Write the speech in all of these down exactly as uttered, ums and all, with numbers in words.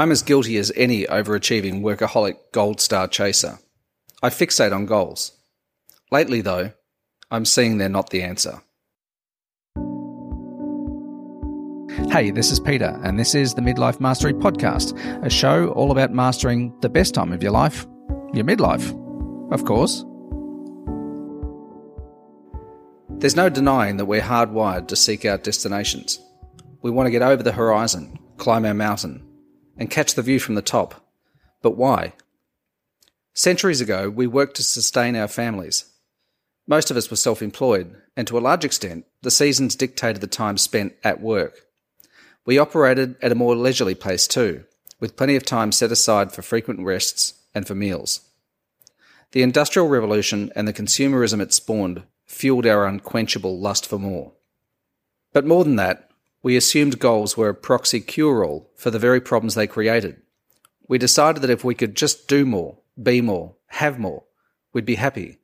I'm as guilty as any overachieving workaholic gold star chaser. I fixate on goals. Lately, though, I'm seeing they're not the answer. Hey, this is Peter, and this is the Midlife Mastery Podcast, a show all about mastering the best time of your life, your midlife, of course. There's no denying that we're hardwired to seek out destinations. We want to get over the horizon, climb our mountain, and catch the view from the top. But why? Centuries ago, we worked to sustain our families. Most of us were self-employed, and to a large extent, the seasons dictated the time spent at work. We operated at a more leisurely pace too, with plenty of time set aside for frequent rests and for meals. The Industrial Revolution and the consumerism it spawned fueled our unquenchable lust for more. But more than that, we assumed goals were a proxy cure-all for the very problems they created. We decided that if we could just do more, be more, have more, we'd be happy.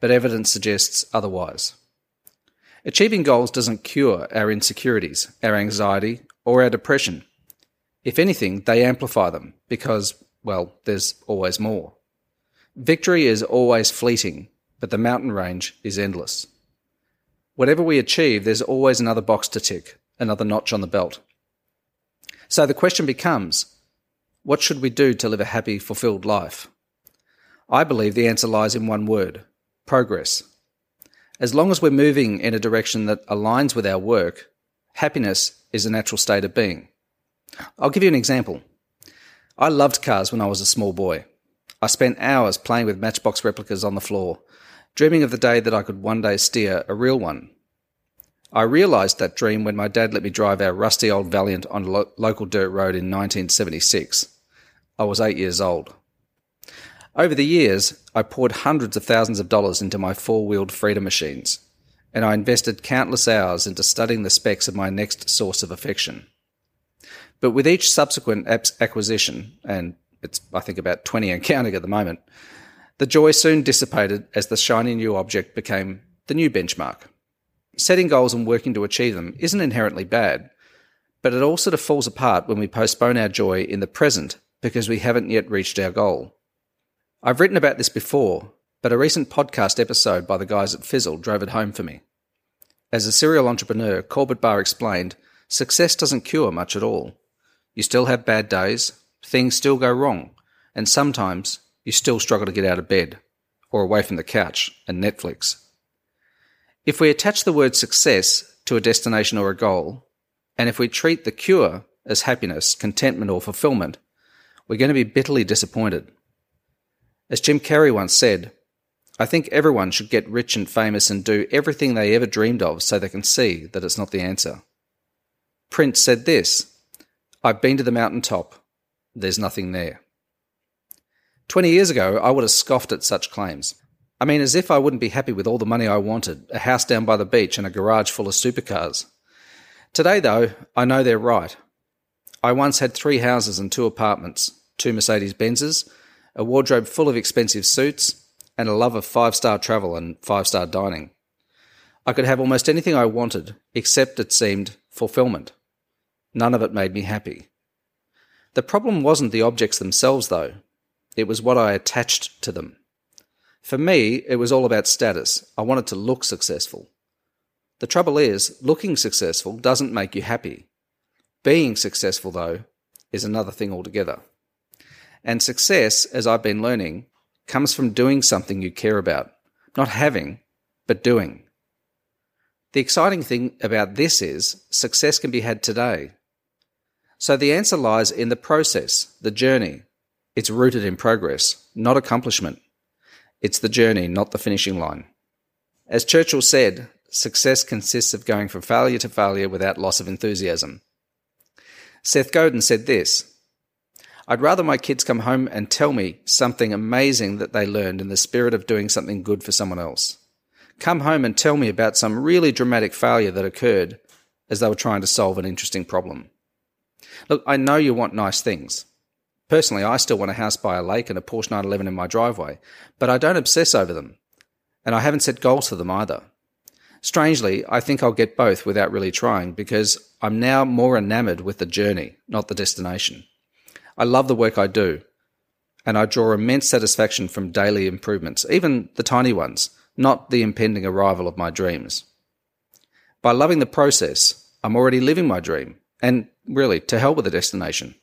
But evidence suggests otherwise. Achieving goals doesn't cure our insecurities, our anxiety, or our depression. If anything, they amplify them because, well, there's always more. Victory is always fleeting, but the mountain range is endless. Whatever we achieve, there's always another box to tick, another notch on the belt. So the question becomes, what should we do to live a happy, fulfilled life? I believe the answer lies in one word: progress. As long as we're moving in a direction that aligns with our work, happiness is a natural state of being. I'll give you an example. I loved cars when I was a small boy. I spent hours playing with matchbox replicas on the floor, dreaming of the day that I could one day steer a real one. I realised that dream when my dad let me drive our rusty old Valiant on a lo- local dirt road in nineteen seventy-six. I was eight years old. Over the years, I poured hundreds of thousands of dollars into my four-wheeled Freedom machines, and I invested countless hours into studying the specs of my next source of affection. But with each subsequent acquisition, and it's I think about twenty and counting at the moment, the joy soon dissipated as the shiny new object became the new benchmark. Setting goals and working to achieve them isn't inherently bad, but it all sort of falls apart when we postpone our joy in the present because we haven't yet reached our goal. I've written about this before, but a recent podcast episode by the guys at Fizzle drove it home for me. As a serial entrepreneur, Corbett Barr explained, success doesn't cure much at all. You still have bad days, things still go wrong, and sometimes you still struggle to get out of bed or away from the couch and Netflix. If we attach the word success to a destination or a goal, and if we treat the cure as happiness, contentment or fulfillment, we're going to be bitterly disappointed. As Jim Carrey once said, I think everyone should get rich and famous and do everything they ever dreamed of so they can see that it's not the answer. Prince said this, I've been to the mountaintop, there's nothing there. Twenty years ago, I would have scoffed at such claims. I mean, as if I wouldn't be happy with all the money I wanted, a house down by the beach and a garage full of supercars. Today, though, I know they're right. I once had three houses and two apartments, two Mercedes-Benzes, a wardrobe full of expensive suits, and a love of five-star travel and five-star dining. I could have almost anything I wanted, except it seemed fulfillment. None of it made me happy. The problem wasn't the objects themselves, though. It was what I attached to them. For me, it was all about status. I wanted to look successful. The trouble is, looking successful doesn't make you happy. Being successful, though, is another thing altogether. And success, as I've been learning, comes from doing something you care about. Not having, but doing. The exciting thing about this is, success can be had today. So the answer lies in the process, the journey. It's rooted in progress, not accomplishment. It's the journey, not the finishing line. As Churchill said, success consists of going from failure to failure without loss of enthusiasm. Seth Godin said this, I'd rather my kids come home and tell me something amazing that they learned in the spirit of doing something good for someone else. Come home and tell me about some really dramatic failure that occurred as they were trying to solve an interesting problem. Look, I know you want nice things. Personally, I still want a house by a lake and a Porsche nine eleven in my driveway, but I don't obsess over them, and I haven't set goals for them either. Strangely, I think I'll get both without really trying because I'm now more enamoured with the journey, not the destination. I love the work I do, and I draw immense satisfaction from daily improvements, even the tiny ones, not the impending arrival of my dreams. By loving the process, I'm already living my dream, and really, to hell with the destination.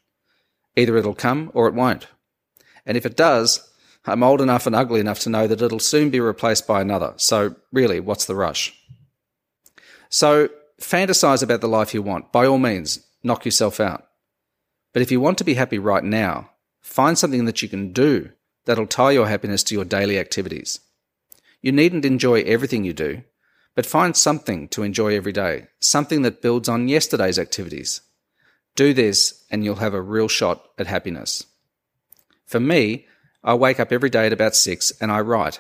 Either it'll come or it won't. And if it does, I'm old enough and ugly enough to know that it'll soon be replaced by another, so really, what's the rush? So, fantasize about the life you want. By all means, knock yourself out. But if you want to be happy right now, find something that you can do that'll tie your happiness to your daily activities. You needn't enjoy everything you do, but find something to enjoy every day, something that builds on yesterday's activities. Do this and you'll have a real shot at happiness. For me, I wake up every day at about six and I write.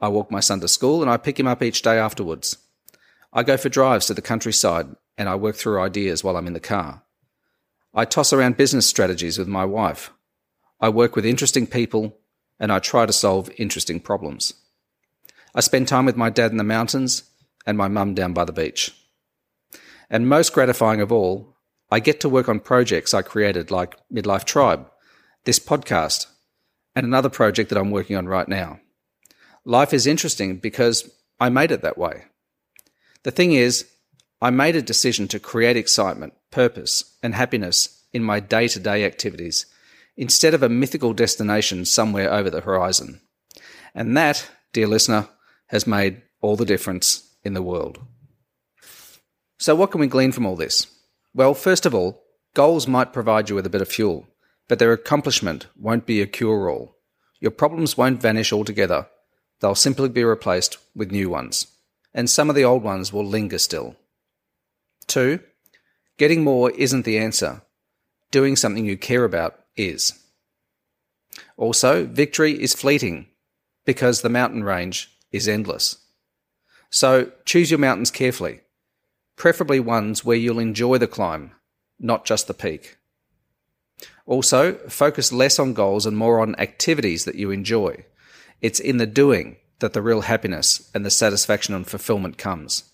I walk my son to school and I pick him up each day afterwards. I go for drives to the countryside and I work through ideas while I'm in the car. I toss around business strategies with my wife. I work with interesting people and I try to solve interesting problems. I spend time with my dad in the mountains and my mum down by the beach. And most gratifying of all, I get to work on projects I created like Midlife Tribe, this podcast, and another project that I'm working on right now. Life is interesting because I made it that way. The thing is, I made a decision to create excitement, purpose, and happiness in my day-to-day activities instead of a mythical destination somewhere over the horizon. And that, dear listener, has made all the difference in the world. So what can we glean from all this? Well, first of all, goals might provide you with a bit of fuel, but their accomplishment won't be a cure-all. Your problems won't vanish altogether. They'll simply be replaced with new ones. And some of the old ones will linger still. Two, getting more isn't the answer. Doing something you care about is. Also, victory is fleeting because the mountain range is endless. So choose your mountains carefully, preferably ones where you'll enjoy the climb, not just the peak. Also, focus less on goals and more on activities that you enjoy. It's in the doing that the real happiness and the satisfaction and fulfillment comes.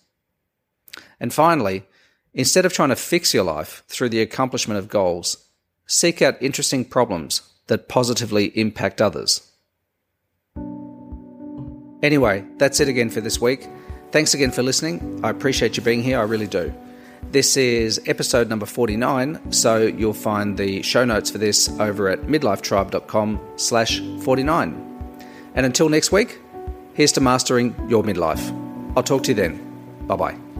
And finally, instead of trying to fix your life through the accomplishment of goals, seek out interesting problems that positively impact others. Anyway, that's it again for this week. Thanks again for listening. I appreciate you being here. I really do. This is episode number forty-nine, so you'll find the show notes for this over at midlifetribe dot com slash forty-nine. And until next week, here's to mastering your midlife. I'll talk to you then. Bye-bye.